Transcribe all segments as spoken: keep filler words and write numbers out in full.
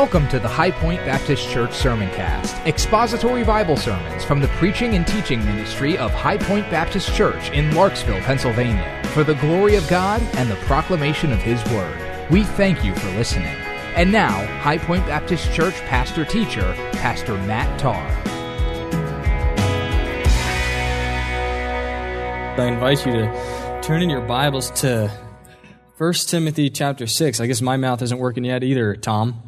Welcome to the High Point Baptist Church Sermoncast, expository Bible sermons from the preaching and teaching ministry of High Point Baptist Church in Larksville, Pennsylvania, for the glory of God and the proclamation of His Word. We thank you for listening. And now, High Point Baptist Church pastor-teacher, Pastor Matt Tarr. I invite you to turn in your Bibles to First Timothy chapter six. I guess my mouth isn't working yet either, Tom,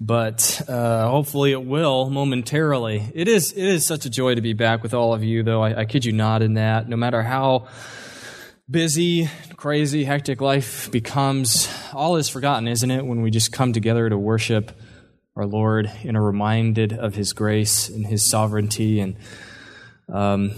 but uh, hopefully it will momentarily. It is it is such a joy to be back with all of you, though. I, I kid you not in that. No matter how busy, crazy, hectic life becomes, all is forgotten, isn't it, when we just come together to worship our Lord and are reminded of His grace and His sovereignty and um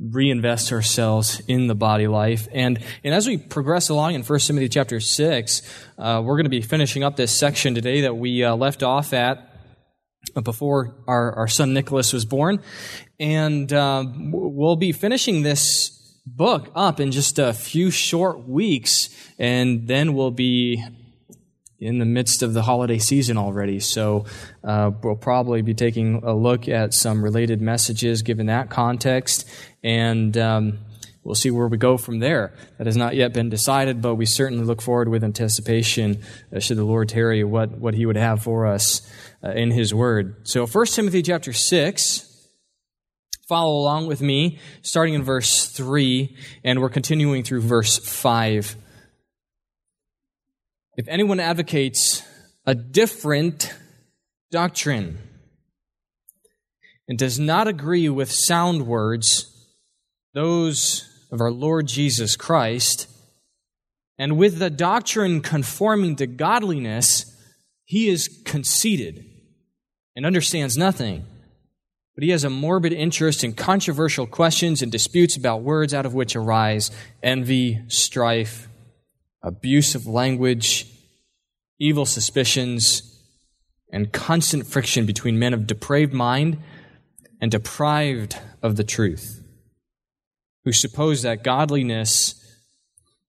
reinvest ourselves in the body life. And and as we progress along in First Timothy chapter six, uh, we're going to be finishing up this section today that we uh, left off at before our, our son Nicholas was born. And uh, we'll be finishing this book up in just a few short weeks, and then we'll be in the midst of the holiday season already, so uh, we'll probably be taking a look at some related messages given that context, and um, we'll see where we go from there. That has not yet been decided, but we certainly look forward with anticipation, uh, should the Lord tarry, what, what He would have for us uh, in His Word. So First Timothy chapter six, follow along with me, starting in verse three, and we're continuing through verse five. If anyone advocates a different doctrine and does not agree with sound words, those of our Lord Jesus Christ, and with the doctrine conforming to godliness, he is conceited and understands nothing, but he has a morbid interest in controversial questions and disputes about words, out of which arise envy, strife, abusive language, evil suspicions, and constant friction between men of depraved mind and deprived of the truth, who suppose that godliness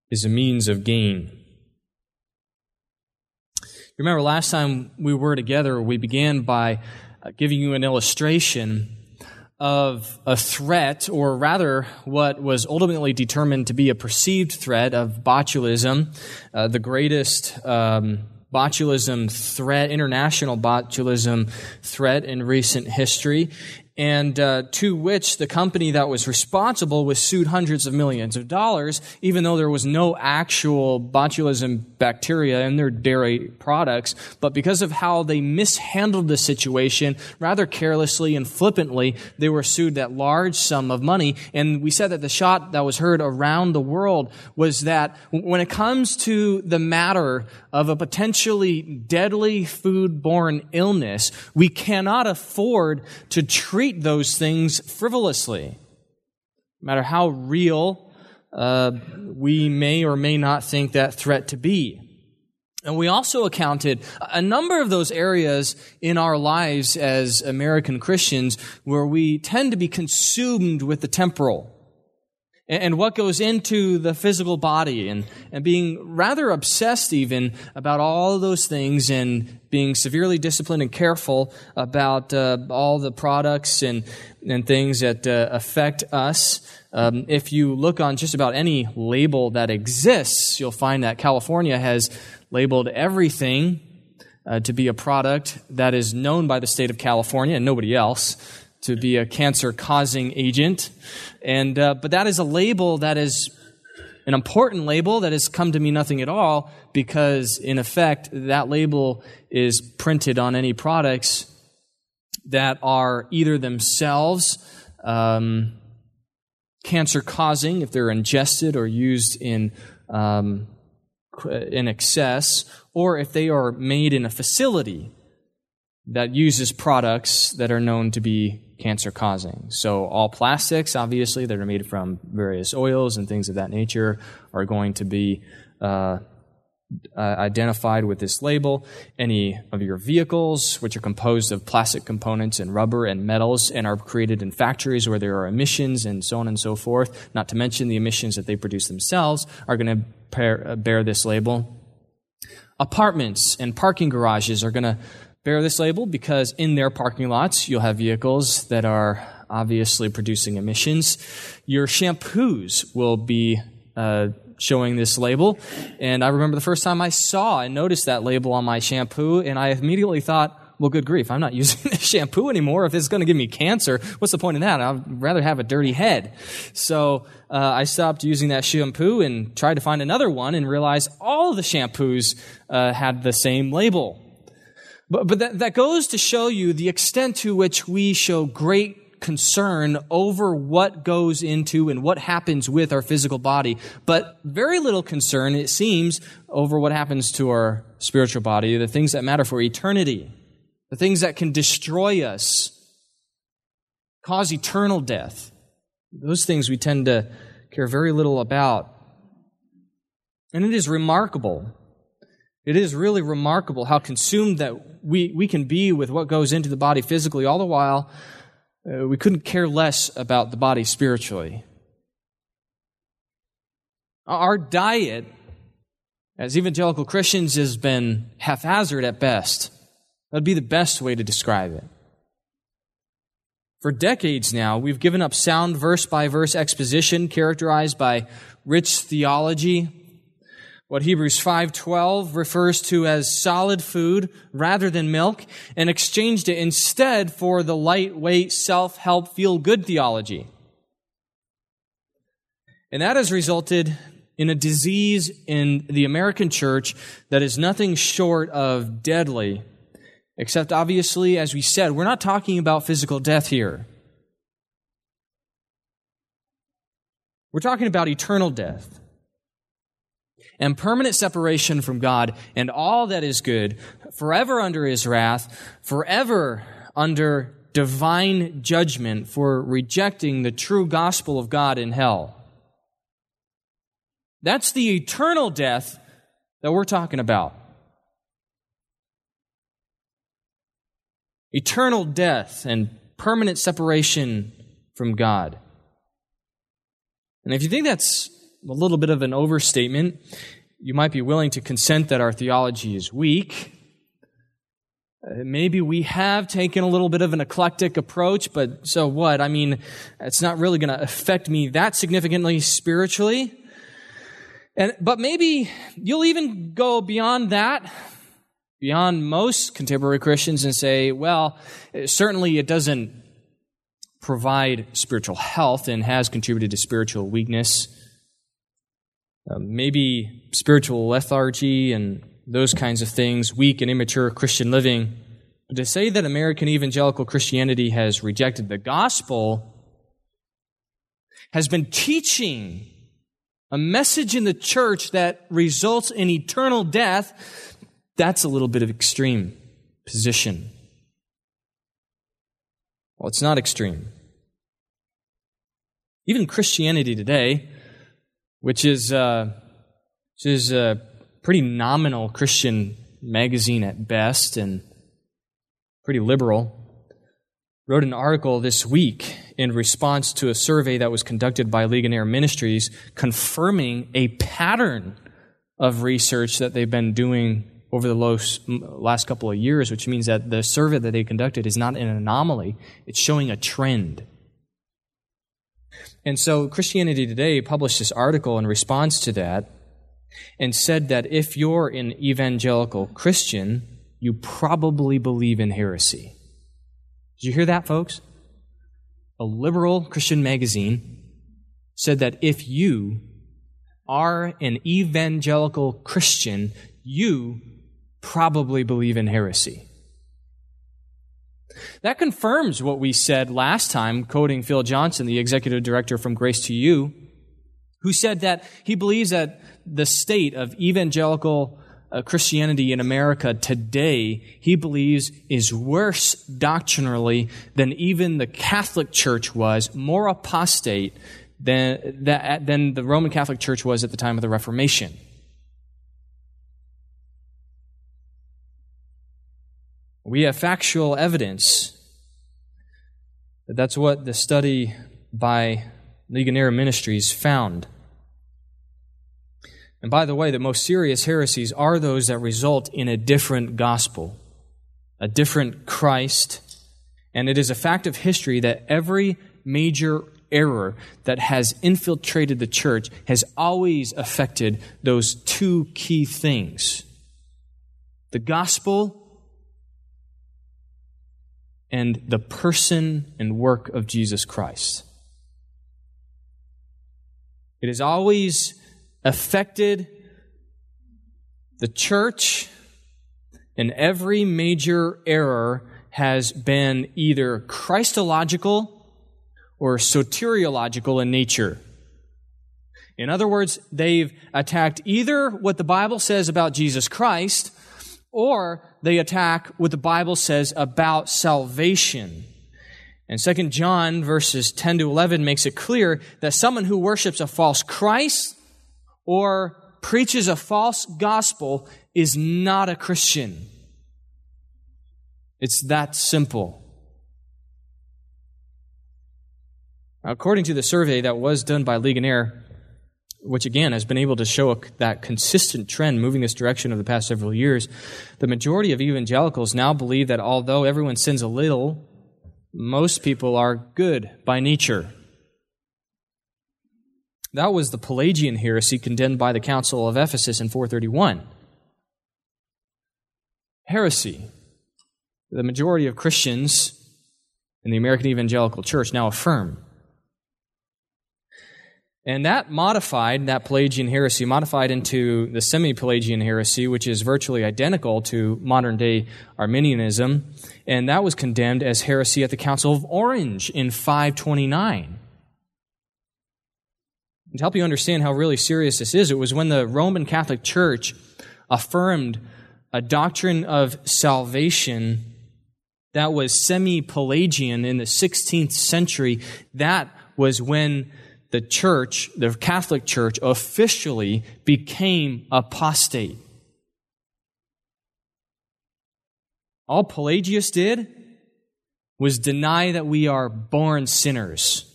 is a means of gain. Remember, last time we were together, we began by giving you an illustration of a threat, or rather what was ultimately determined to be a perceived threat of botulism, uh, the greatest um, botulism threat, international botulism threat in recent history, and uh, to which the company that was responsible was sued hundreds of millions of dollars, even though there was no actual botulism bacteria in their dairy products. But because of how they mishandled the situation, rather carelessly and flippantly, they were sued that large sum of money. And we said that the shot that was heard around the world was that when it comes to the matter of a potentially deadly foodborne illness, we cannot afford to treat those things frivolously, no matter how real uh, we may or may not think that threat to be. And we also accounted a number of those areas in our lives as American Christians where we tend to be consumed with the temporal and what goes into the physical body, and, and being rather obsessed even about all those things, and being severely disciplined and careful about uh, all the products and, and things that uh, affect us. Um, if you look on just about any label that exists, you'll find that California has labeled everything uh, to be a product that is known by the state of California and nobody else to be a cancer-causing agent. And uh, but that is a label that is an important label that has come to mean nothing at all, because, in effect, that label is printed on any products that are either themselves um, cancer-causing if they're ingested or used in um, in excess, or if they are made in a facility that uses products that are known to be cancer-causing. So all plastics, obviously, that are made from various oils and things of that nature are going to be uh, identified with this label. Any of your vehicles, which are composed of plastic components and rubber and metals and are created in factories where there are emissions and so on and so forth, not to mention the emissions that they produce themselves, are going to bear, bear this label. Apartments and parking garages are going to bear this label because in their parking lots, you'll have vehicles that are obviously producing emissions. Your shampoos will be uh, showing this label. And I remember the first time I saw and noticed that label on my shampoo, and I immediately thought, well, good grief, I'm not using this shampoo anymore. If it's going to give me cancer, what's the point of that? I'd rather have a dirty head. So uh, I stopped using that shampoo and tried to find another one and realized all the shampoos uh, had the same label. But, but that, that goes to show you the extent to which we show great concern over what goes into and what happens with our physical body, but very little concern, it seems, over what happens to our spiritual body, the things that matter for eternity. The things that can destroy us, cause eternal death. Those things we tend to care very little about. And it is remarkable. It is really remarkable how consumed that we, we can be with what goes into the body physically, all the while uh, we couldn't care less about the body spiritually. Our diet, as evangelical Christians, has been haphazard at best. That'd be the best way to describe it. For decades now, we've given up sound verse-by-verse exposition characterized by rich theology, what Hebrews five twelve refers to as solid food rather than milk, and exchanged it instead for the lightweight, self-help, feel-good theology. And that has resulted in a disease in the American church that is nothing short of deadly. Except, obviously, as we said, we're not talking about physical death here. We're talking about eternal death and permanent separation from God and all that is good, forever under His wrath, forever under divine judgment for rejecting the true gospel of God in hell. That's the eternal death that we're talking about. Eternal death and permanent separation from God. And if you think that's a little bit of an overstatement, you might be willing to consent that our theology is weak. Maybe we have taken a little bit of an eclectic approach, but so what? I mean, it's not really going to affect me that significantly spiritually. And but maybe you'll even go beyond that. Beyond most contemporary Christians and say, well, certainly it doesn't provide spiritual health and has contributed to spiritual weakness. Uh, maybe spiritual lethargy and those kinds of things, weak and immature Christian living. But to say that American evangelical Christianity has rejected the gospel, has been teaching a message in the church that results in eternal death, that's a little bit of extreme position. Well, it's not extreme. Even Christianity Today, which is uh, which is a pretty nominal Christian magazine at best and pretty liberal, wrote an article this week in response to a survey that was conducted by Ligonier Ministries confirming a pattern of research that they've been doing over the last couple of years, which means that the survey that they conducted is not an anomaly. It's showing a trend. And so Christianity Today published this article in response to that and said that if you're an evangelical Christian, you probably believe in heresy. Did you hear that, folks? A liberal Christian magazine said that if you are an evangelical Christian, you probably believe in heresy. That confirms what we said last time, quoting Phil Johnson, the executive director from Grace to You, who said that he believes that the state of evangelical uh, Christianity in America today, he believes, is worse doctrinally than even the Catholic Church was, more apostate than, than the Roman Catholic Church was at the time of the Reformation. We have factual evidence that that's what the study by Ligonier Ministries found. And by the way, the most serious heresies are those that result in a different gospel. a different Christ. And it is a fact of history that every major error that has infiltrated the church has always affected those two key things: the gospel and the person and work of Jesus Christ. It has always affected the church, and every major error has been either Christological or soteriological in nature. In other words, they've attacked either what the Bible says about Jesus Christ, or they attack what the Bible says about salvation. And Second John verses ten to eleven makes it clear that someone who worships a false Christ or preaches a false gospel is not a Christian. It's that simple. According to the survey that was done by Ligonier, which again has been able to show a, that consistent trend moving this direction over the past several years, the majority of evangelicals now believe that although everyone sins a little, most people are good by nature. That was the Pelagian heresy condemned by the Council of Ephesus in four thirty-one. Heresy. The majority of Christians in the American evangelical church now affirm. And that modified, that Pelagian heresy, modified into the semi-Pelagian heresy, which is virtually identical to modern-day Arminianism, and that was condemned as heresy at the Council of Orange in five twenty-nine. And to help you understand how really serious this is, it was when the Roman Catholic Church affirmed a doctrine of salvation that was semi-Pelagian in the sixteenth century. That was when the church, the Catholic Church, officially became apostate. All Pelagius did was deny that we are born sinners.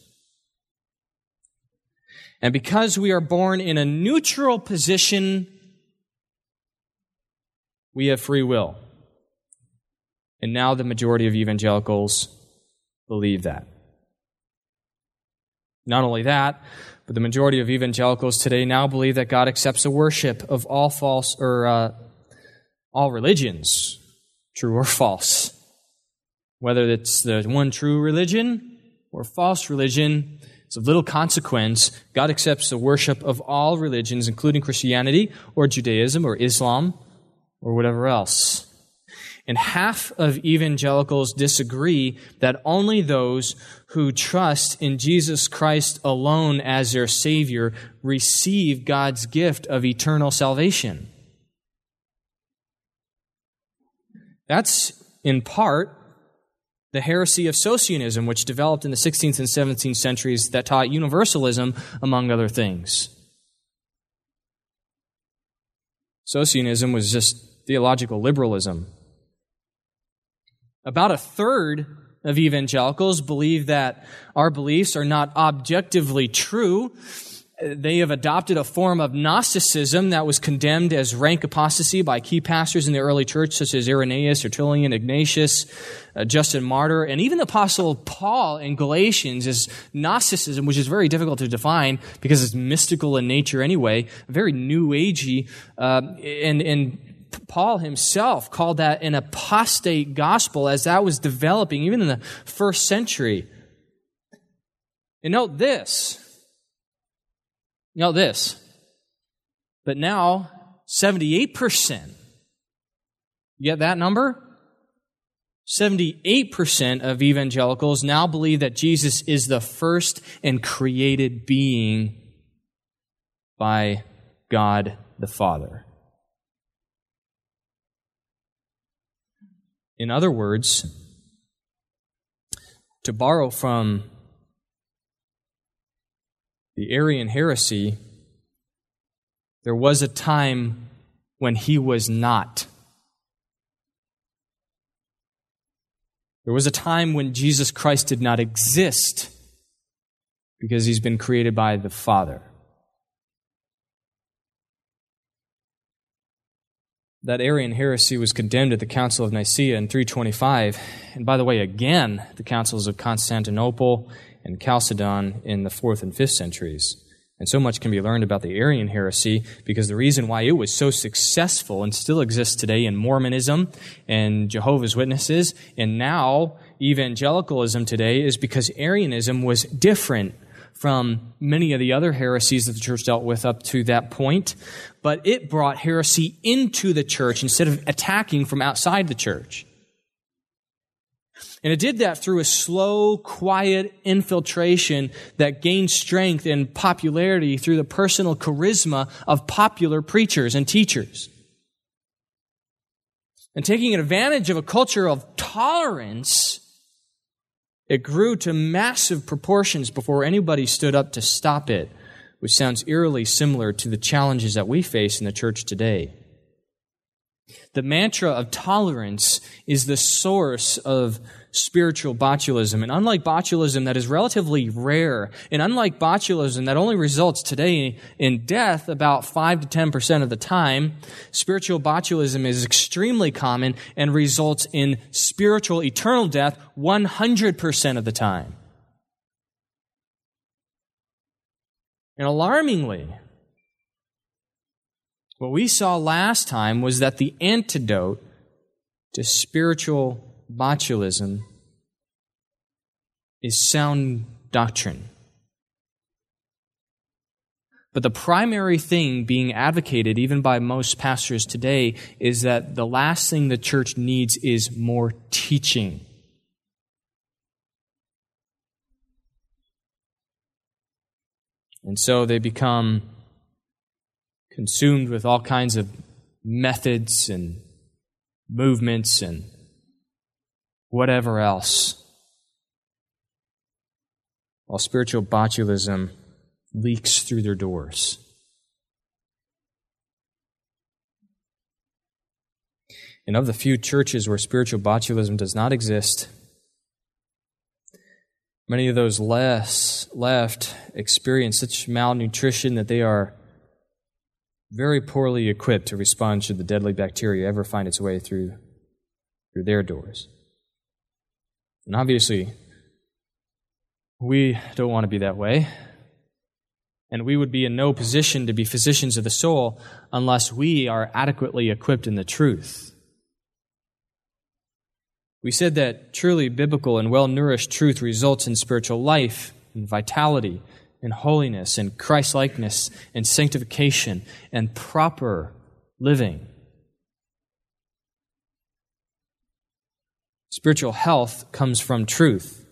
And because we are born in a neutral position, we have free will. And now the majority of evangelicals believe that. Not only that, but the majority of evangelicals today now believe that God accepts the worship of all false or uh, all religions, true or false. Whether it's the one true religion or false religion, it's of little consequence. God accepts the worship of all religions, including Christianity or Judaism or Islam or whatever else. And half of evangelicals disagree that only those who trust in Jesus Christ alone as their Savior receive God's gift of eternal salvation. That's, in part, the heresy of Socinism, which developed in the sixteenth and seventeenth centuries that taught universalism, among other things. Socinism was just theological liberalism. About a third of evangelicals believe that our beliefs are not objectively true. They have adopted a form of Gnosticism that was condemned as rank apostasy by key pastors in the early church, such as Irenaeus, Tertullian, Ignatius, uh, Justin Martyr, and even the Apostle Paul in Galatians is Gnosticism, which is very difficult to define because it's mystical in nature anyway, very new-agey, uh, and and. Paul himself called that an apostate gospel as that was developing even in the first century. And note this. Note this. But now, seventy-eight percent. You get that number? seventy-eight percent of evangelicals now believe that Jesus is the first and created being by God the Father. In other words, to borrow from the Arian heresy, there was a time when he was not. There was a time when Jesus Christ did not exist because he's been created by the Father. That Arian heresy was condemned at the Council of Nicaea in three twenty-five. And by the way, again, the councils of Constantinople and Chalcedon in the fourth and fifth centuries. And so much can be learned about the Arian heresy, because the reason why it was so successful and still exists today in Mormonism and Jehovah's Witnesses and now evangelicalism today is because Arianism was different from many of the other heresies that the church dealt with up to that point. But it brought heresy into the church instead of attacking from outside the church. And it did that through a slow, quiet infiltration that gained strength and popularity through the personal charisma of popular preachers and teachers. And taking advantage of a culture of tolerance, it grew to massive proportions before anybody stood up to stop it, which sounds eerily similar to the challenges that we face in the church today. The mantra of tolerance is the source of spiritual botulism. And unlike botulism that is relatively rare, and unlike botulism that only results today in death about five to ten percent of the time, spiritual botulism is extremely common and results in spiritual eternal death one hundred percent of the time. And alarmingly, what we saw last time was that the antidote to spiritual botulism is sound doctrine. But the primary thing being advocated, even by most pastors today, is that the last thing the church needs is more teaching. And so they become consumed with all kinds of methods and movements and whatever else, while spiritual botulism leaks through their doors. And of the few churches where spiritual botulism does not exist, many of those less left experience such malnutrition that they are very poorly equipped to respond should the deadly bacteria ever find its way through, through their doors. And obviously, we don't want to be that way. And we would be in no position to be physicians of the soul unless we are adequately equipped in the truth. We said that truly biblical and well-nourished truth results in spiritual life and vitality, and holiness, and Christ-likeness, and sanctification, and proper living. Spiritual health comes from truth,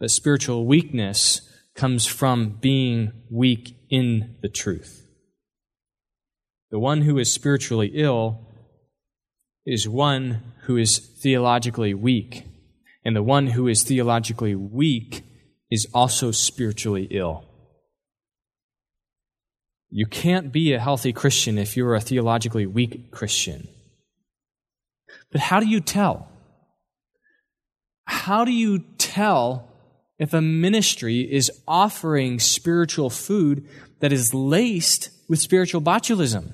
but spiritual weakness comes from being weak in the truth. The one who is spiritually ill is one who is theologically weak, and the one who is theologically weak is also spiritually ill. You can't be a healthy Christian if you're a theologically weak Christian. But how do you tell? How do you tell if a ministry is offering spiritual food that is laced with spiritual botulism?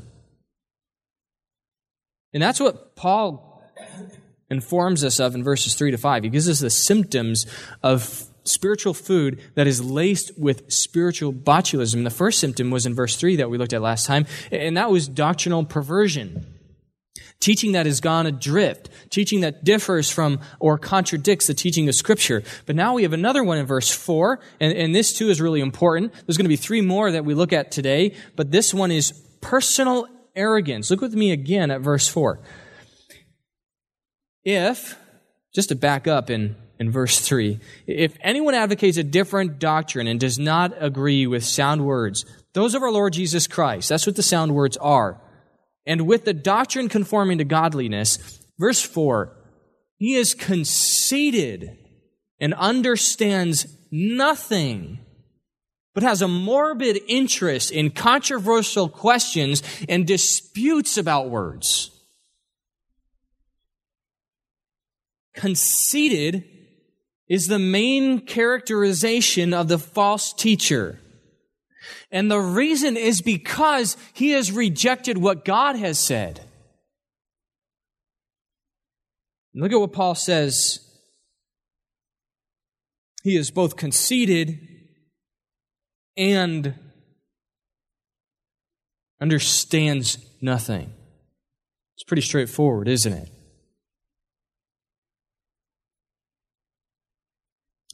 And that's what Paul informs us of in verses three to five. He gives us the symptoms of spiritual food that is laced with spiritual botulism. The first symptom was in verse three that we looked at last time, and that was doctrinal perversion. Teaching that has gone adrift. Teaching that differs from or contradicts the teaching of Scripture. But now we have another one in verse four, and, and this too is really important. There's going to be three more that we look at today, but this one is personal arrogance. Look with me again at verse four. If, just to back up and in verse three, if anyone advocates a different doctrine and does not agree with sound words, those of our Lord Jesus Christ, that's what the sound words are, and with the doctrine conforming to godliness, verse four, he is conceited and understands nothing, but has a morbid interest in controversial questions and disputes about words. Conceited is the main characterization of the false teacher. And the reason is because he has rejected what God has said. And look at what Paul says. He is both conceited and understands nothing. It's pretty straightforward, isn't it?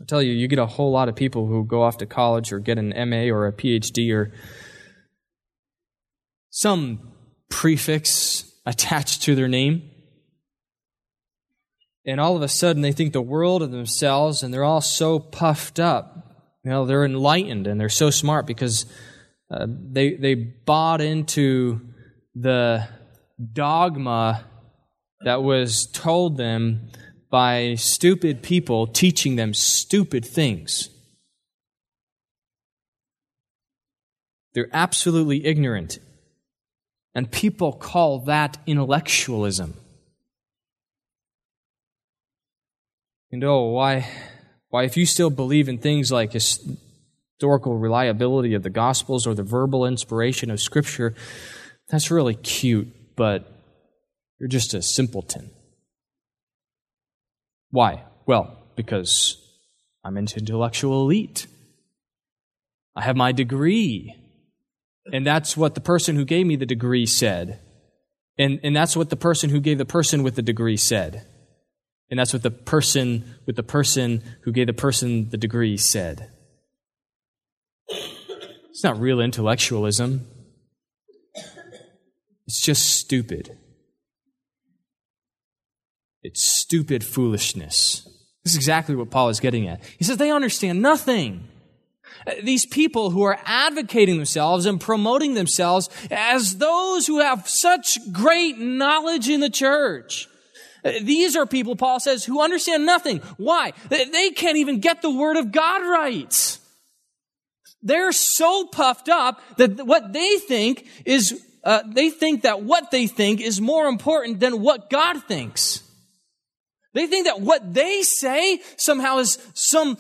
I tell you, you get a whole lot of people who go off to college or get an M A or a P H D or some prefix attached to their name. And all of a sudden they think the world of themselves, and they're all so puffed up. You know, they're enlightened and they're so smart because uh, they they bought into the dogma that was told them by stupid people teaching them stupid things. They're absolutely ignorant. And people call that intellectualism. And oh, why, why, if you still believe in things like historical reliability of the Gospels or the verbal inspiration of Scripture, that's really cute, but you're just a simpleton. Why? Well, because I'm an intellectual elite. I have my degree. And that's what the person who gave me the degree said. And and that's what the person who gave the person with the degree said. And that's what the person with the person who gave the person the degree said. It's not real intellectualism. It's just stupid. It's stupid foolishness. This is exactly what Paul is getting at. He says they understand nothing. These people who are advocating themselves and promoting themselves as those who have such great knowledge in the church. These are people, Paul says, who understand nothing. Why? They can't even get the Word of God right. They're so puffed up that what they think is, uh, they think that what they think is more important than what God thinks. They think that what they say somehow is some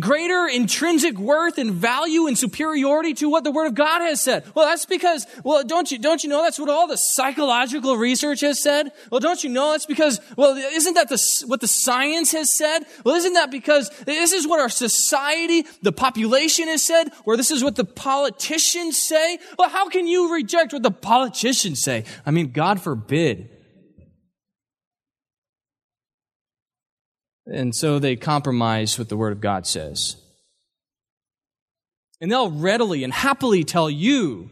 greater intrinsic worth and value and superiority to what the Word of God has said. Well, that's because, well, don't you don't you know that's what all the psychological research has said? Well, don't you know that's because, well, isn't that the, what the science has said? Well, isn't that because this is what our society, the population has said, or this is what the politicians say? Well, how can you reject what the politicians say? I mean, God forbid. And so they compromise what the Word of God says. And they'll readily and happily tell you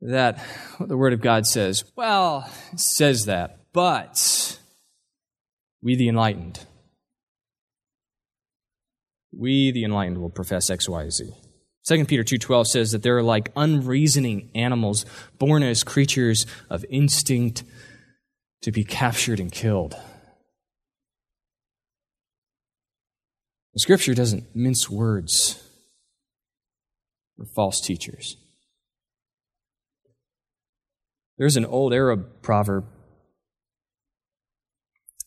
that what the Word of God says, well, it says that, but we the enlightened, we the enlightened will profess X, Y, Z. Second Peter two twelve says that they're like unreasoning animals born as creatures of instinct to be captured and killed. Scripture doesn't mince words for false teachers. There's an old Arab proverb,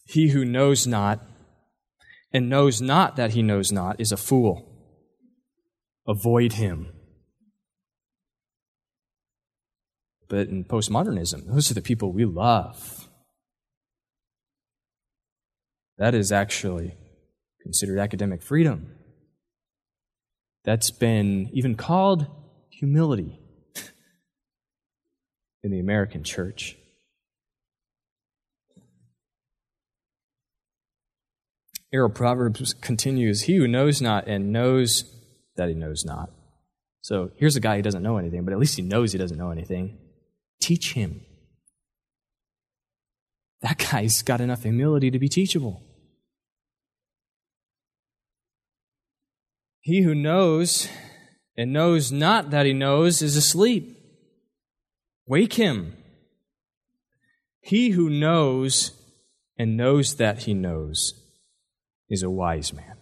he who knows not and knows not that he knows not is a fool. Avoid him. But in postmodernism, those are the people we love. That is actually considered academic freedom. That's been even called humility in the American church. Arab Proverbs continues, he who knows not and knows that he knows not. So here's a guy who doesn't know anything, but at least he knows he doesn't know anything. Teach him. That guy's got enough humility to be teachable. He who knows and knows not that he knows is asleep. Wake him. He who knows and knows that he knows is a wise man.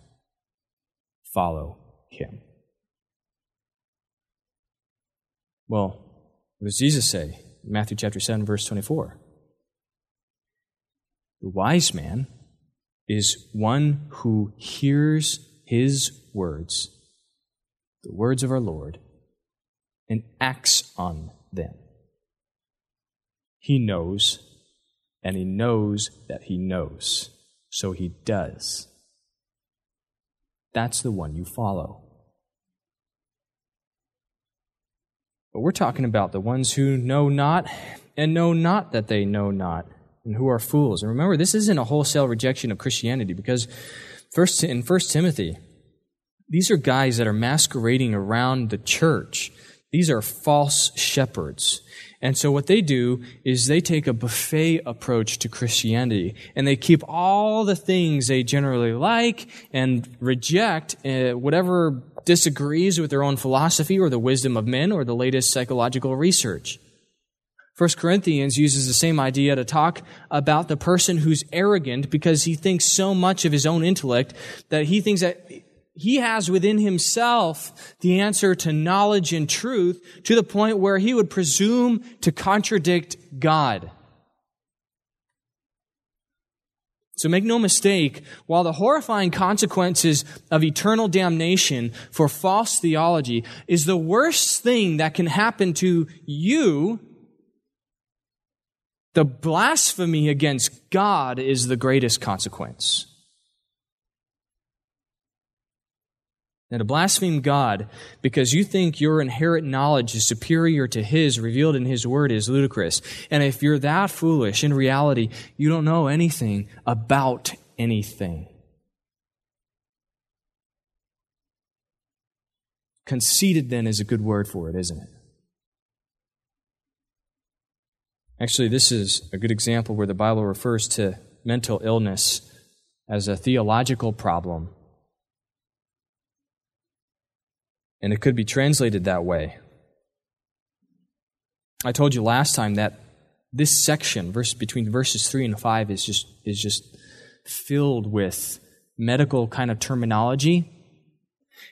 Follow him. Well, what does Jesus say? Matthew chapter seven, verse twenty-four. The wise man is one who hears his words the words of our Lord and acts on them. He knows, and he knows that he knows, so he does. That's the one you follow. But we're talking about the ones who know not and know not that they know not and who are fools. And remember, this isn't a wholesale rejection of Christianity, because first in First Timothy, these are guys that are masquerading around the church. These are false shepherds. And so what they do is they take a buffet approach to Christianity, and they keep all the things they generally like and reject uh, whatever disagrees with their own philosophy or the wisdom of men or the latest psychological research. First Corinthians uses the same idea to talk about the person who's arrogant because he thinks so much of his own intellect that he thinks that he has within himself the answer to knowledge and truth, to the point where he would presume to contradict God. So make no mistake, while the horrifying consequences of eternal damnation for false theology is the worst thing that can happen to you, the blasphemy against God is the greatest consequence. Now, to blaspheme God because you think your inherent knowledge is superior to His revealed in His Word is ludicrous. And if you're that foolish, in reality, you don't know anything about anything. Conceited, then, is a good word for it, isn't it? Actually, this is a good example where the Bible refers to mental illness as a theological problem. And it could be translated that way. I told you last time that this section, verse between verses three and five, is just is just filled with medical kind of terminology.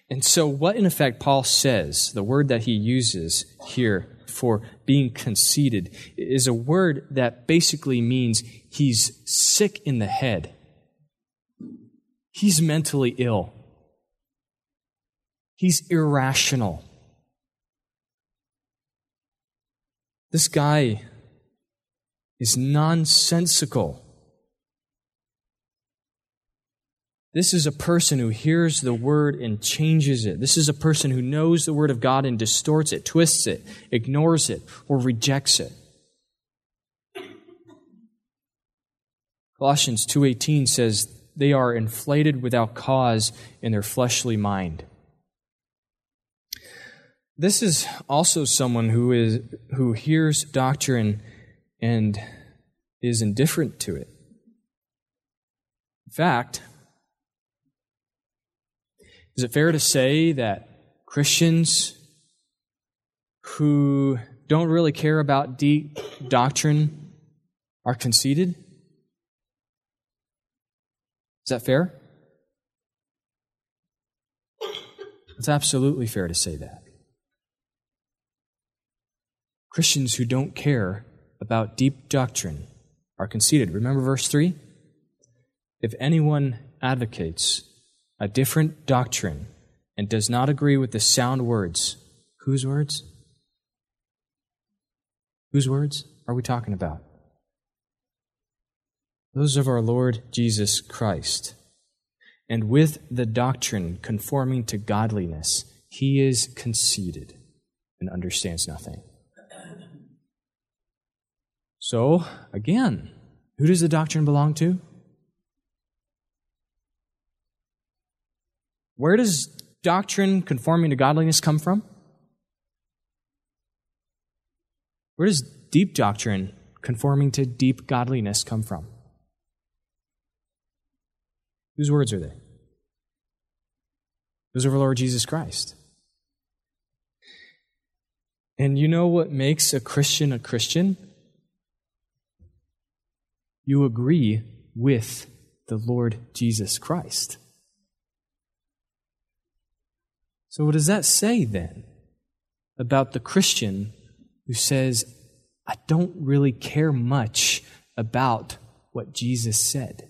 And so what, in effect, Paul says, the word that he uses here for being conceited, is a word that basically means he's sick in the head. He's mentally ill. He's irrational. This guy is nonsensical. This is a person who hears the word and changes it. This is a person who knows the word of God and distorts it, twists it, ignores it, or rejects it. Colossians two eighteen says, they are inflated without cause in their fleshly mind. This is also someone who is who hears doctrine and is indifferent to it. In fact, is it fair to say that Christians who don't really care about deep doctrine are conceited? Is that fair? It's absolutely fair to say that. Christians who don't care about deep doctrine are conceited. Remember verse three? If anyone advocates a different doctrine and does not agree with the sound words, whose words? Whose words are we talking about? Those of our Lord Jesus Christ. And with the doctrine conforming to godliness, he is conceited and understands nothing. So, again, who does the doctrine belong to? Where does doctrine conforming to godliness come from? Where does deep doctrine conforming to deep godliness come from? Whose words are they? Those of our Lord Jesus Christ. And you know what makes a Christian a Christian? You agree with the Lord Jesus Christ. So what does that say then about the Christian who says, I don't really care much about what Jesus said?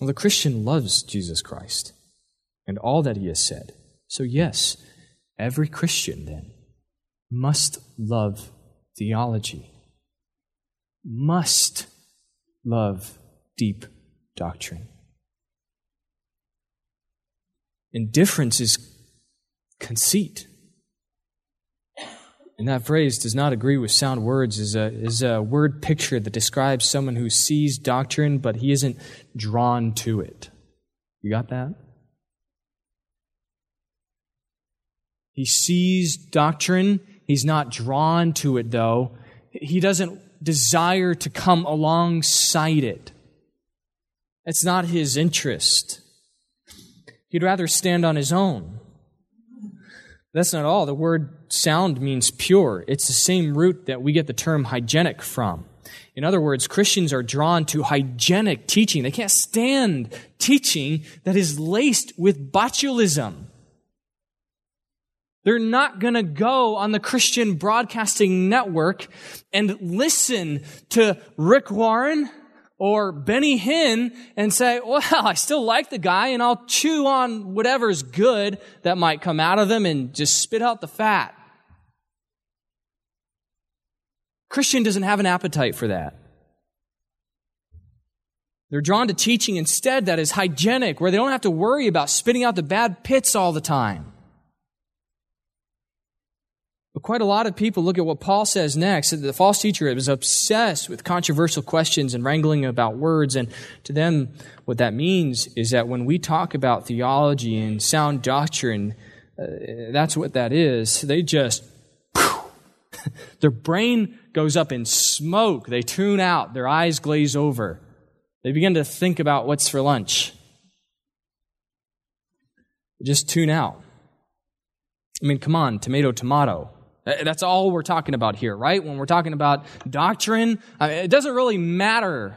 Well, the Christian loves Jesus Christ and all that he has said. So yes, every Christian then must love theology, must love deep doctrine. Indifference is conceit. And that phrase "does not agree with sound words" is a is a word picture that describes someone who sees doctrine, but he isn't drawn to it. You got that? He sees doctrine. He's not drawn to it, though. He doesn't desire to come alongside it. That's not his interest. He'd rather stand on his own. That's not all. The word sound means pure. It's the same root that we get the term hygienic from. In other words, Christians are drawn to hygienic teaching. They can't stand teaching that is laced with botulism. They're not going to go on the Christian Broadcasting Network and listen to Rick Warren or Benny Hinn and say, well, I still like the guy and I'll chew on whatever's good that might come out of them and just spit out the fat. Christian doesn't have an appetite for that. They're drawn to teaching instead that is hygienic, where they don't have to worry about spitting out the bad pits all the time. But quite a lot of people look at what Paul says next. The false teacher is obsessed with controversial questions and wrangling about words. And to them, what that means is that when we talk about theology and sound doctrine, uh, that's what that is. They just, their brain goes up in smoke. They tune out. Their eyes glaze over. They begin to think about what's for lunch. They just tune out. I mean, come on, tomato, tomato. That's all we're talking about here, right? When we're talking about doctrine, I mean, it doesn't really matter.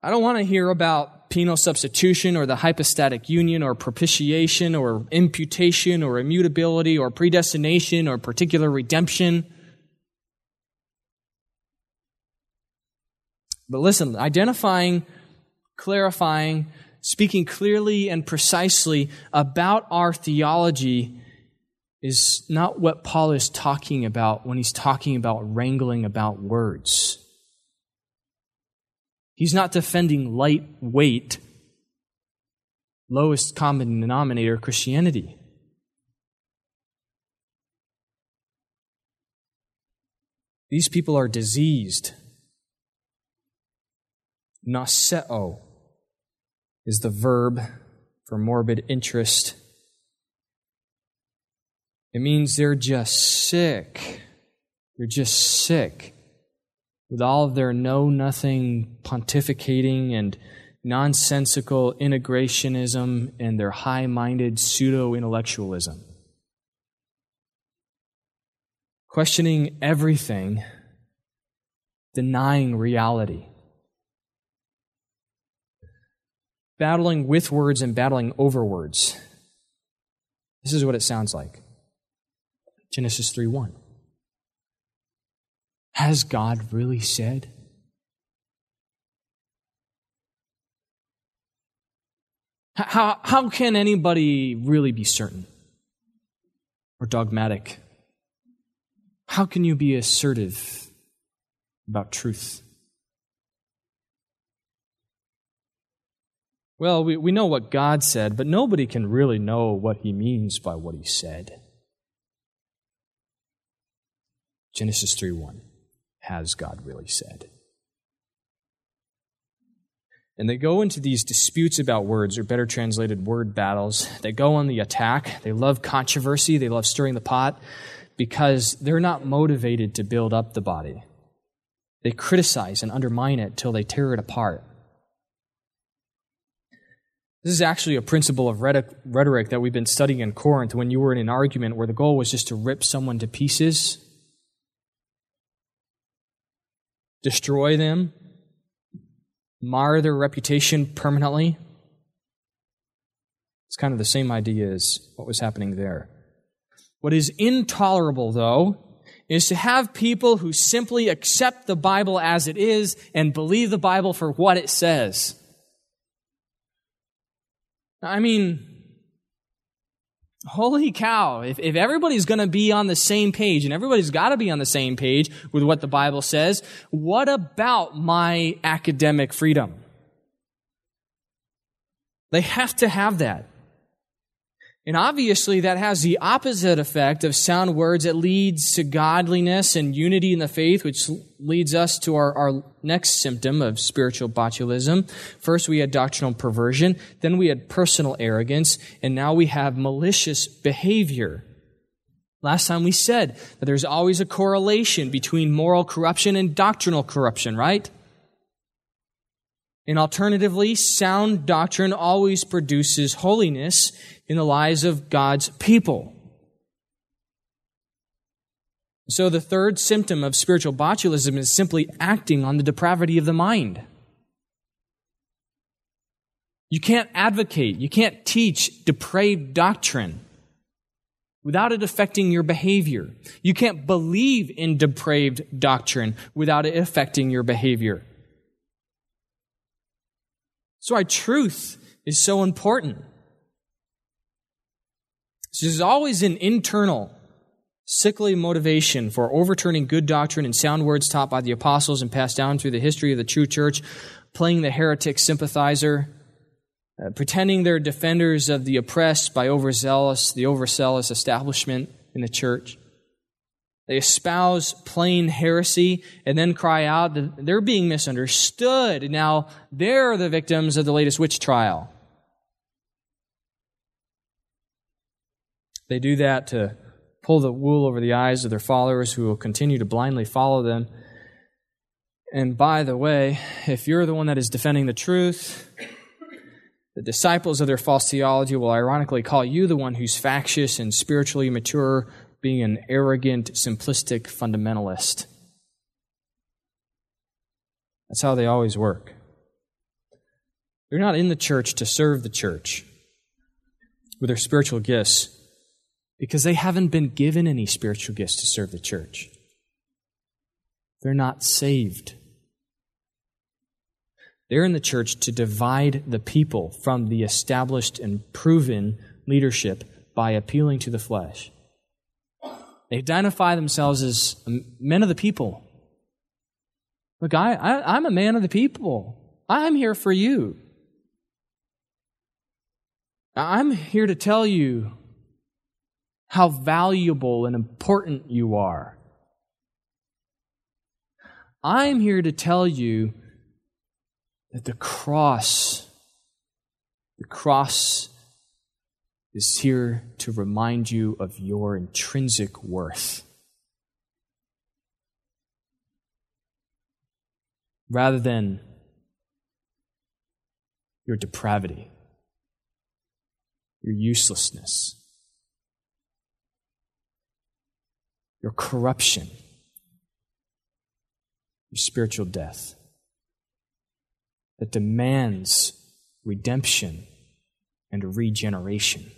I don't want to hear about penal substitution or the hypostatic union or propitiation or imputation or immutability or predestination or particular redemption. But listen, identifying, clarifying, speaking clearly and precisely about our theology is not what Paul is talking about when he's talking about wrangling about words. He's not defending lightweight, lowest common denominator Christianity. These people are diseased. Gnoseo is the verb for morbid interest. It means they're just sick. They're just sick with all of their know-nothing pontificating and nonsensical integrationism and their high-minded pseudo-intellectualism. Questioning everything, denying reality. Battling with words and battling over words. This is what it sounds like. Genesis three one. Has God really said? How, how can anybody really be certain or dogmatic? How can you be assertive about truth? Well, we, we know what God said, but nobody can really know what he means by what he said. Genesis three one, has God really said? And they go into these disputes about words, or better translated, word battles. They go on the attack. They love controversy. They love stirring the pot because they're not motivated to build up the body. They criticize and undermine it till they tear it apart. This is actually a principle of rhetoric that we've been studying in Corinth when you were in an argument where the goal was just to rip someone to pieces, destroy them, mar their reputation permanently. It's kind of the same idea as what was happening there. What is intolerable, though, is to have people who simply accept the Bible as it is and believe the Bible for what it says. I mean, holy cow, if, if everybody's going to be on the same page, and everybody's got to be on the same page with what the Bible says, what about my academic freedom? They have to have that. And obviously that has the opposite effect of sound words. It leads to godliness and unity in the faith, which leads us to our, our next symptom of spiritual botulism. First we had doctrinal perversion, then we had personal arrogance, and now we have malicious behavior. Last time we said that there's always a correlation between moral corruption and doctrinal corruption, right? And alternatively, sound doctrine always produces holiness in the lives of God's people. So the third symptom of spiritual botulism is simply acting on the depravity of the mind. You can't advocate, you can't teach depraved doctrine without it affecting your behavior. You can't believe in depraved doctrine without it affecting your behavior. That's why truth is so important. So there's always an internal, sickly motivation for overturning good doctrine and sound words taught by the apostles and passed down through the history of the true church, playing the heretic sympathizer, uh, pretending they're defenders of the oppressed by overzealous, the overzealous establishment in the church. They espouse plain heresy and then cry out that they're being misunderstood. Now, they're the victims of the latest witch trial. They do that to pull the wool over the eyes of their followers who will continue to blindly follow them. And by the way, if you're the one that is defending the truth, the disciples of their false theology will ironically call you the one who's factious and spiritually immature, being an arrogant, simplistic fundamentalist. That's how they always work. They're not in the church to serve the church with their spiritual gifts because they haven't been given any spiritual gifts to serve the church. They're not saved. They're in the church to divide the people from the established and proven leadership by appealing to the flesh. They identify themselves as men of the people. Look, I, I, I'm a man of the people. I'm here for you. I'm here to tell you how valuable and important you are. I'm here to tell you that the cross, the cross is here to remind you of your intrinsic worth. Rather than your depravity, your uselessness, your corruption, your spiritual death that demands redemption and regeneration.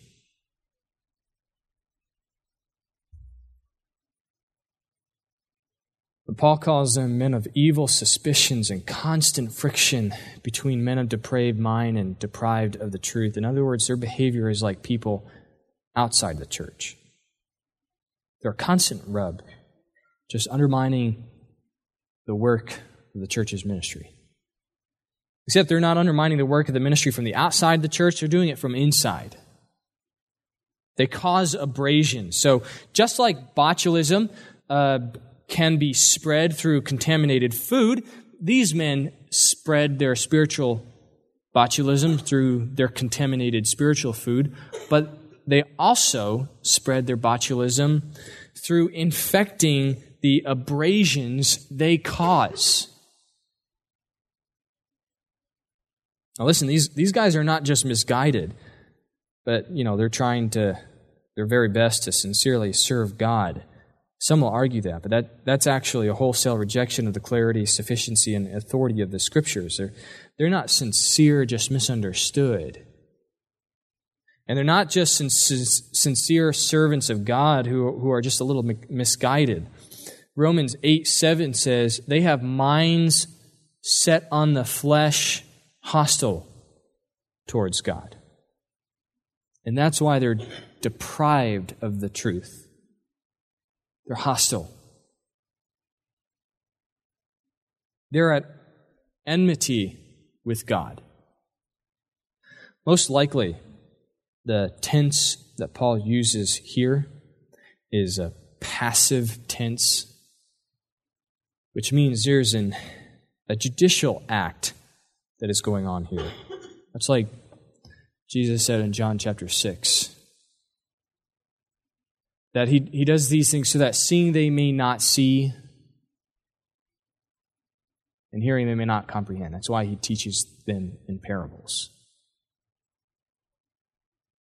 Paul calls them men of evil suspicions and constant friction between men of depraved mind and deprived of the truth. In other words, their behavior is like people outside the church. They're a constant rub, just undermining the work of the church's ministry. Except they're not undermining the work of the ministry from the outside the church, they're doing it from inside. They cause abrasion. So just like botulism, uh, can be spread through contaminated food, these men spread their spiritual botulism through their contaminated spiritual food, but they also spread their botulism through infecting the abrasions they cause. Now listen, these, these guys are not just misguided, but, you know, they're trying to, their very best to sincerely serve God. Some will argue that, but that, that's actually a wholesale rejection of the clarity, sufficiency, and authority of the Scriptures. They're, they're not sincere, just misunderstood. And they're not just sin- sincere servants of God who, who are just a little misguided. Romans eight seven says, they have minds set on the flesh hostile towards God. And that's why they're deprived of the truth. They're hostile. They're at enmity with God. Most likely, the tense that Paul uses here is a passive tense, which means there's an, a judicial act that is going on here. That's like Jesus said in John chapter six, that he, he does these things so that seeing they may not see, and hearing they may not comprehend. That's why he teaches them in parables.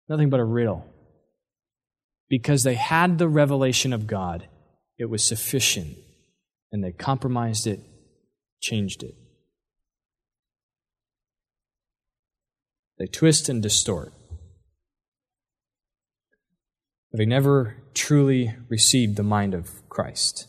Nothing but a riddle. Because they had the revelation of God, it was sufficient, and they compromised it, changed it. They twist and distort. But they never truly received the mind of Christ.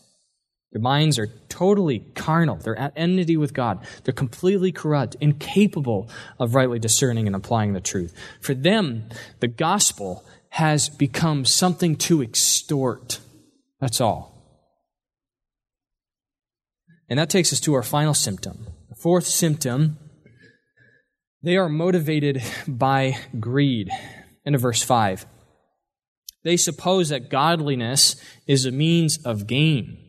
Their minds are totally carnal. They're at enmity with God. They're completely corrupt, incapable of rightly discerning and applying the truth. For them, the gospel has become something to extort. That's all. And that takes us to our final symptom. The fourth symptom, they are motivated by greed. End of verse five. They suppose that godliness is a means of gain.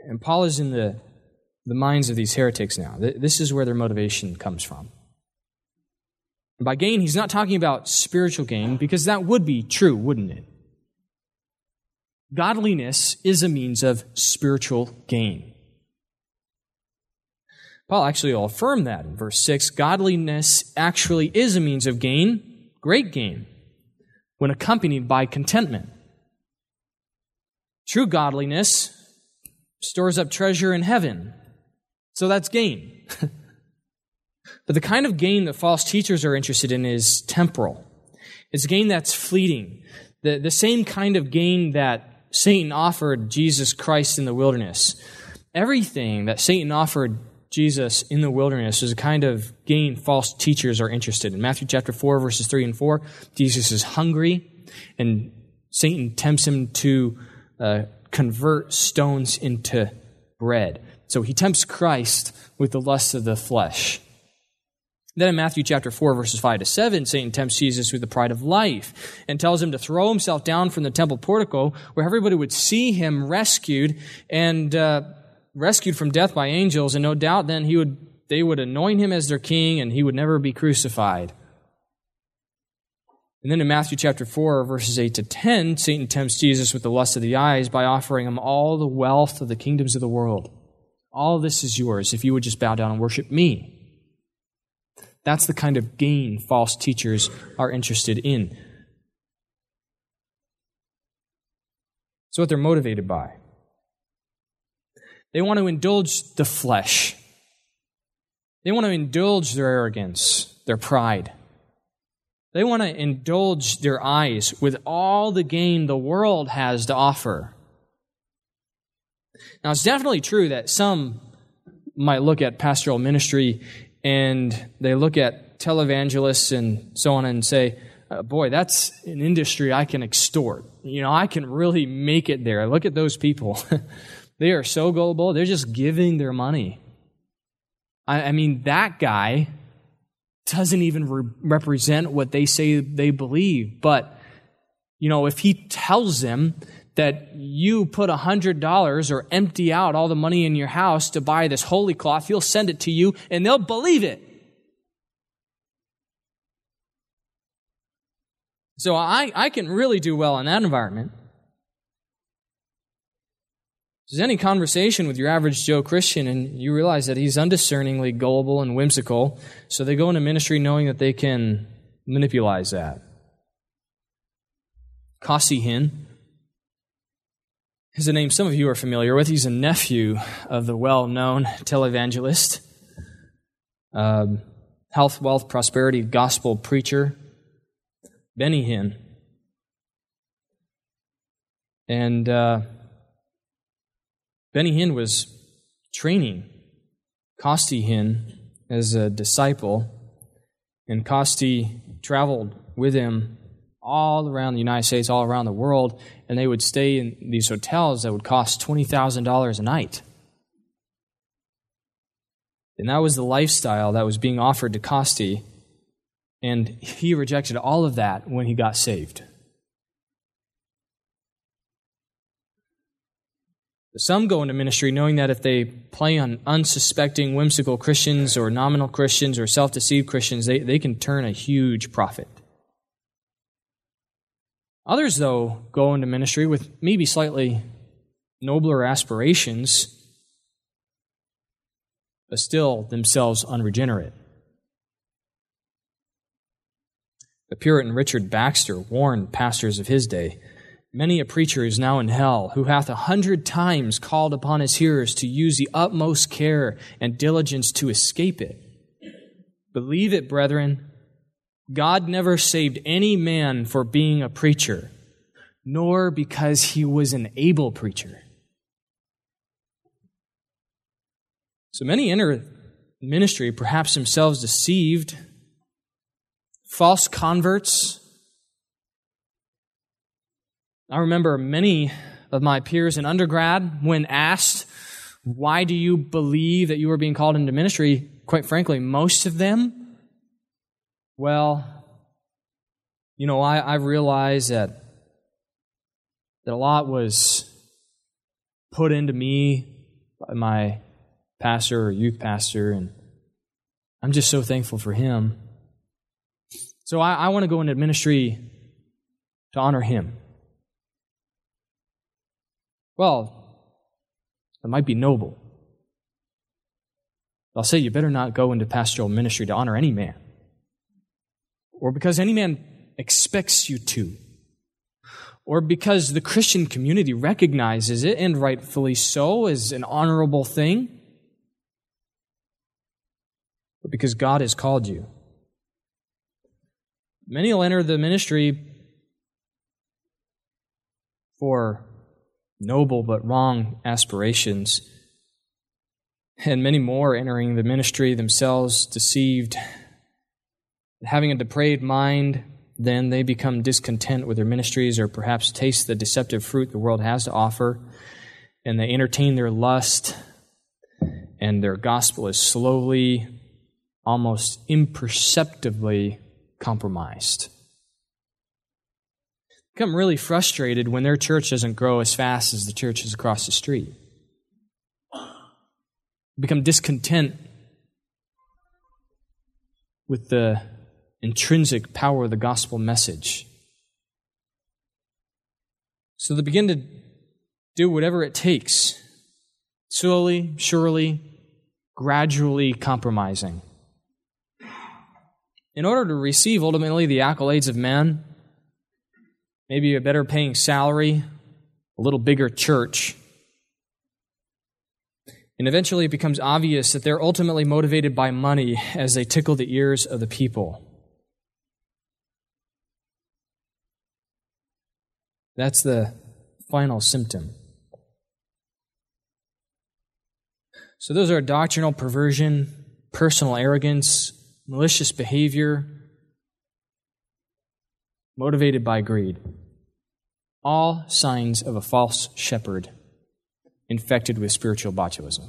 And Paul is in the, the minds of these heretics now. This is where their motivation comes from. And by gain, he's not talking about spiritual gain, because that would be true, wouldn't it? Godliness is a means of spiritual gain. Paul actually will affirm that in verse six. Godliness actually is a means of gain, great gain, when accompanied by contentment. True godliness stores up treasure in heaven. So that's gain. But the kind of gain that false teachers are interested in is temporal. It's gain that's fleeting. The, the same kind of gain that Satan offered Jesus Christ in the wilderness. Everything that Satan offered Jesus in the wilderness is a kind of gain false teachers are interested in. Matthew chapter four, verses three and four, Jesus is hungry, and Satan tempts him to uh, convert stones into bread. So he tempts Christ with the lust of the flesh. Then in Matthew chapter four, verses five to seven, Satan tempts Jesus with the pride of life and tells him to throw himself down from the temple portico where everybody would see him rescued and uh, rescued from death by angels, and no doubt then he would they would anoint him as their king and he would never be crucified. And then in Matthew chapter four, verses eight to ten, Satan tempts Jesus with the lust of the eyes by offering him all the wealth of the kingdoms of the world. All this is yours if you would just bow down and worship me. That's the kind of gain false teachers are interested in. It's what they're motivated by. They want to indulge the flesh. They want to indulge their arrogance, their pride. They want to indulge their eyes with all the gain the world has to offer. Now, it's definitely true that some might look at pastoral ministry and they look at televangelists and so on and say, uh, boy, that's an industry I can extort. You know, I can really make it there. Look at those people. They are so gullible. They're just giving their money. I, I mean, that guy doesn't even re- represent what they say they believe. But, you know, if he tells them that you put one hundred dollars or empty out all the money in your house to buy this holy cloth, he'll send it to you and they'll believe it. So I, I can really do well in that environment. If there's any conversation with your average Joe Christian and you realize that he's undiscerningly gullible and whimsical, so they go into ministry knowing that they can manipulate that. Chalcedon is a name some of you are familiar with. He's a nephew of the well-known televangelist, um, health, wealth, prosperity, gospel preacher, Benny Hinn. And Uh, Benny Hinn was training Costi Hinn as a disciple, and Costi traveled with him all around the United States, all around the world, and they would stay in these hotels that would cost twenty thousand dollars a night. And that was the lifestyle that was being offered to Costi, and he rejected all of that when he got saved. Some go into ministry knowing that if they play on unsuspecting, whimsical Christians or nominal Christians or self-deceived Christians, they, they can turn a huge profit. Others, though, go into ministry with maybe slightly nobler aspirations, but still themselves unregenerate. The Puritan Richard Baxter warned pastors of his day, "Many a preacher is now in hell, who hath a hundred times called upon his hearers to use the utmost care and diligence to escape it. Believe it, brethren, God never saved any man for being a preacher, nor because he was an able preacher." So many enter ministry, perhaps themselves deceived, false converts. I remember many of my peers in undergrad, when asked, why do you believe that you were being called into ministry? Quite frankly, most of them, well, you know, I, I realized that, that a lot was put into me by my pastor or youth pastor, and I'm just so thankful for him. So I, I want to go into ministry to honor him. Well, it might be noble. I'll say you better not go into pastoral ministry to honor any man, or because any man expects you to, or because the Christian community recognizes it, and rightfully so, as an honorable thing, but because God has called you. Many will enter the ministry for noble but wrong aspirations, and many more entering the ministry themselves deceived, having a depraved mind. Then they become discontent with their ministries, or perhaps taste the deceptive fruit the world has to offer, and they entertain their lust, and their gospel is slowly, almost imperceptibly compromised. Become really frustrated when their church doesn't grow as fast as the churches across the street. Become discontent with the intrinsic power of the gospel message. So they begin to do whatever it takes, slowly, surely, gradually compromising, in order to receive ultimately the accolades of men. Maybe a better paying salary, a little bigger church. And eventually it becomes obvious that they're ultimately motivated by money as they tickle the ears of the people. That's the final symptom. So those are doctrinal perversion, personal arrogance, malicious behavior, motivated by greed. All signs of a false shepherd infected with spiritual botulism.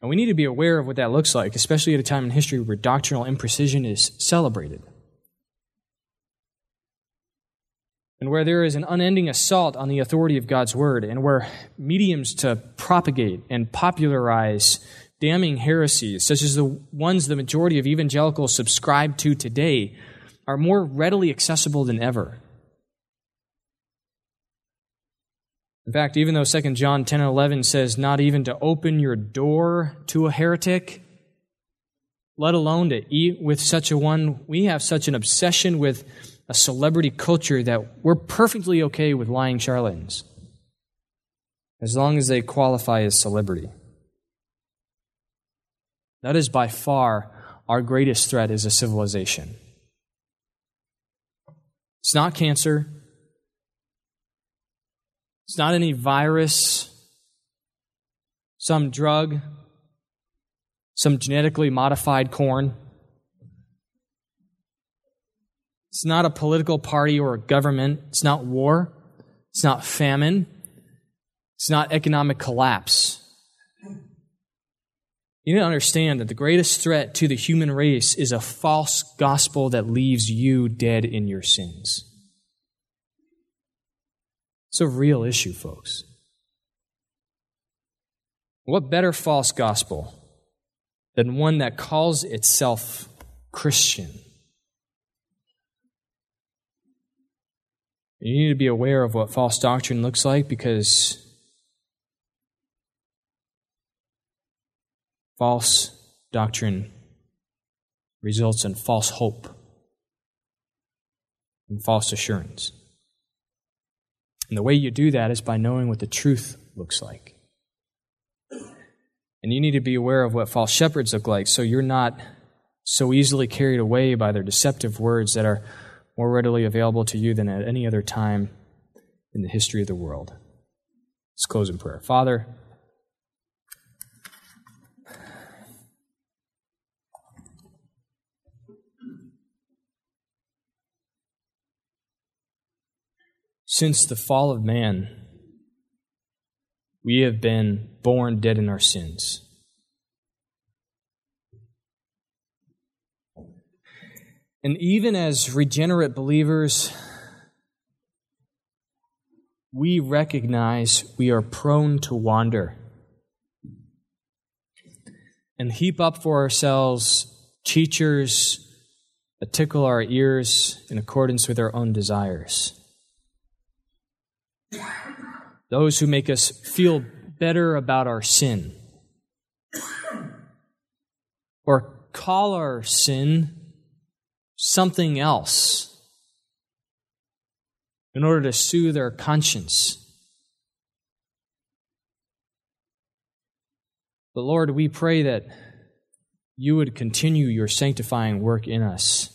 And we need to be aware of what that looks like, especially at a time in history where doctrinal imprecision is celebrated, and where there is an unending assault on the authority of God's Word, and where mediums to propagate and popularize damning heresies, such as the ones the majority of evangelicals subscribe to today, are more readily accessible than ever. In fact, even though Second John ten and eleven says not even to open your door to a heretic, let alone to eat with such a one, we have such an obsession with a celebrity culture that we're perfectly okay with lying charlatans, as long as they qualify as celebrity. That is by far our greatest threat as a civilization. It's not cancer. It's not any virus. some drug, some genetically modified corn. It's not a political party or a government. It's not war. It's not famine. It's not economic collapse. You need to understand that the greatest threat to the human race is a false gospel that leaves you dead in your sins. It's a real issue, folks. What better false gospel than one that calls itself Christian? You need to be aware of what false doctrine looks like, because false doctrine results in false hope and false assurance. And the way you do that is by knowing what the truth looks like. And you need to be aware of what false shepherds look like, so you're not so easily carried away by their deceptive words that are more readily available to you than at any other time in the history of the world. Let's close in prayer. Father, since the fall of man, we have been born dead in our sins. And even as regenerate believers, we recognize we are prone to wander and heap up for ourselves teachers that tickle our ears in accordance with our own desires. Those who make us feel better about our sin, or call our sin something else in order to soothe our conscience. But Lord, we pray that you would continue your sanctifying work in us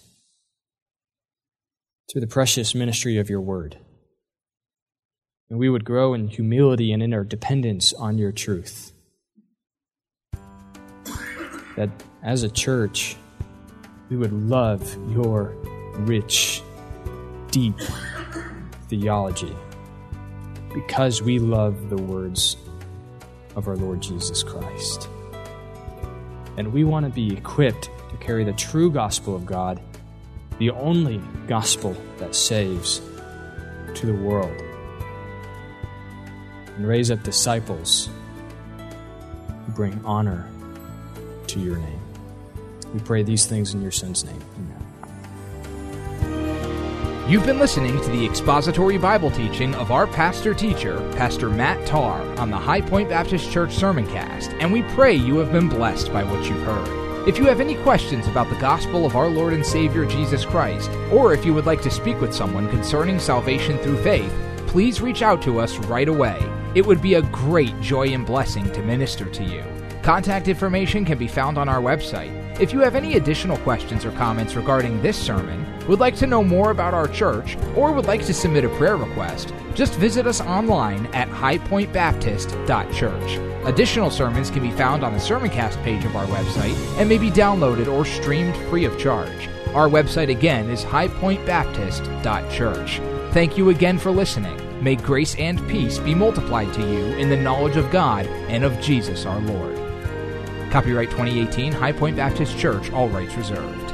through the precious ministry of your word. And we would grow in humility and in our dependence on your truth. That as a church, we would love your rich, deep theology because we love the words of our Lord Jesus Christ. And we want to be equipped to carry the true gospel of God, the only gospel that saves, to the world, and raise up disciples who bring honor to your name. We pray these things in your Son's name. Amen. You've been listening to the expository Bible teaching of our pastor-teacher, Pastor Matt Tarr, on the High Point Baptist Church Sermoncast, and we pray you have been blessed by what you've heard. If you have any questions about the gospel of our Lord and Savior Jesus Christ, or if you would like to speak with someone concerning salvation through faith, please reach out to us right away. It would be a great joy and blessing to minister to you. Contact information can be found on our website. If you have any additional questions or comments regarding this sermon, would like to know more about our church, or would like to submit a prayer request, just visit us online at high point baptist dot church. Additional sermons can be found on the Sermoncast page of our website and may be downloaded or streamed free of charge. Our website again is high point baptist dot church. Thank you again for listening. May grace and peace be multiplied to you in the knowledge of God and of Jesus our Lord. Copyright twenty eighteen, High Point Baptist Church, all rights reserved.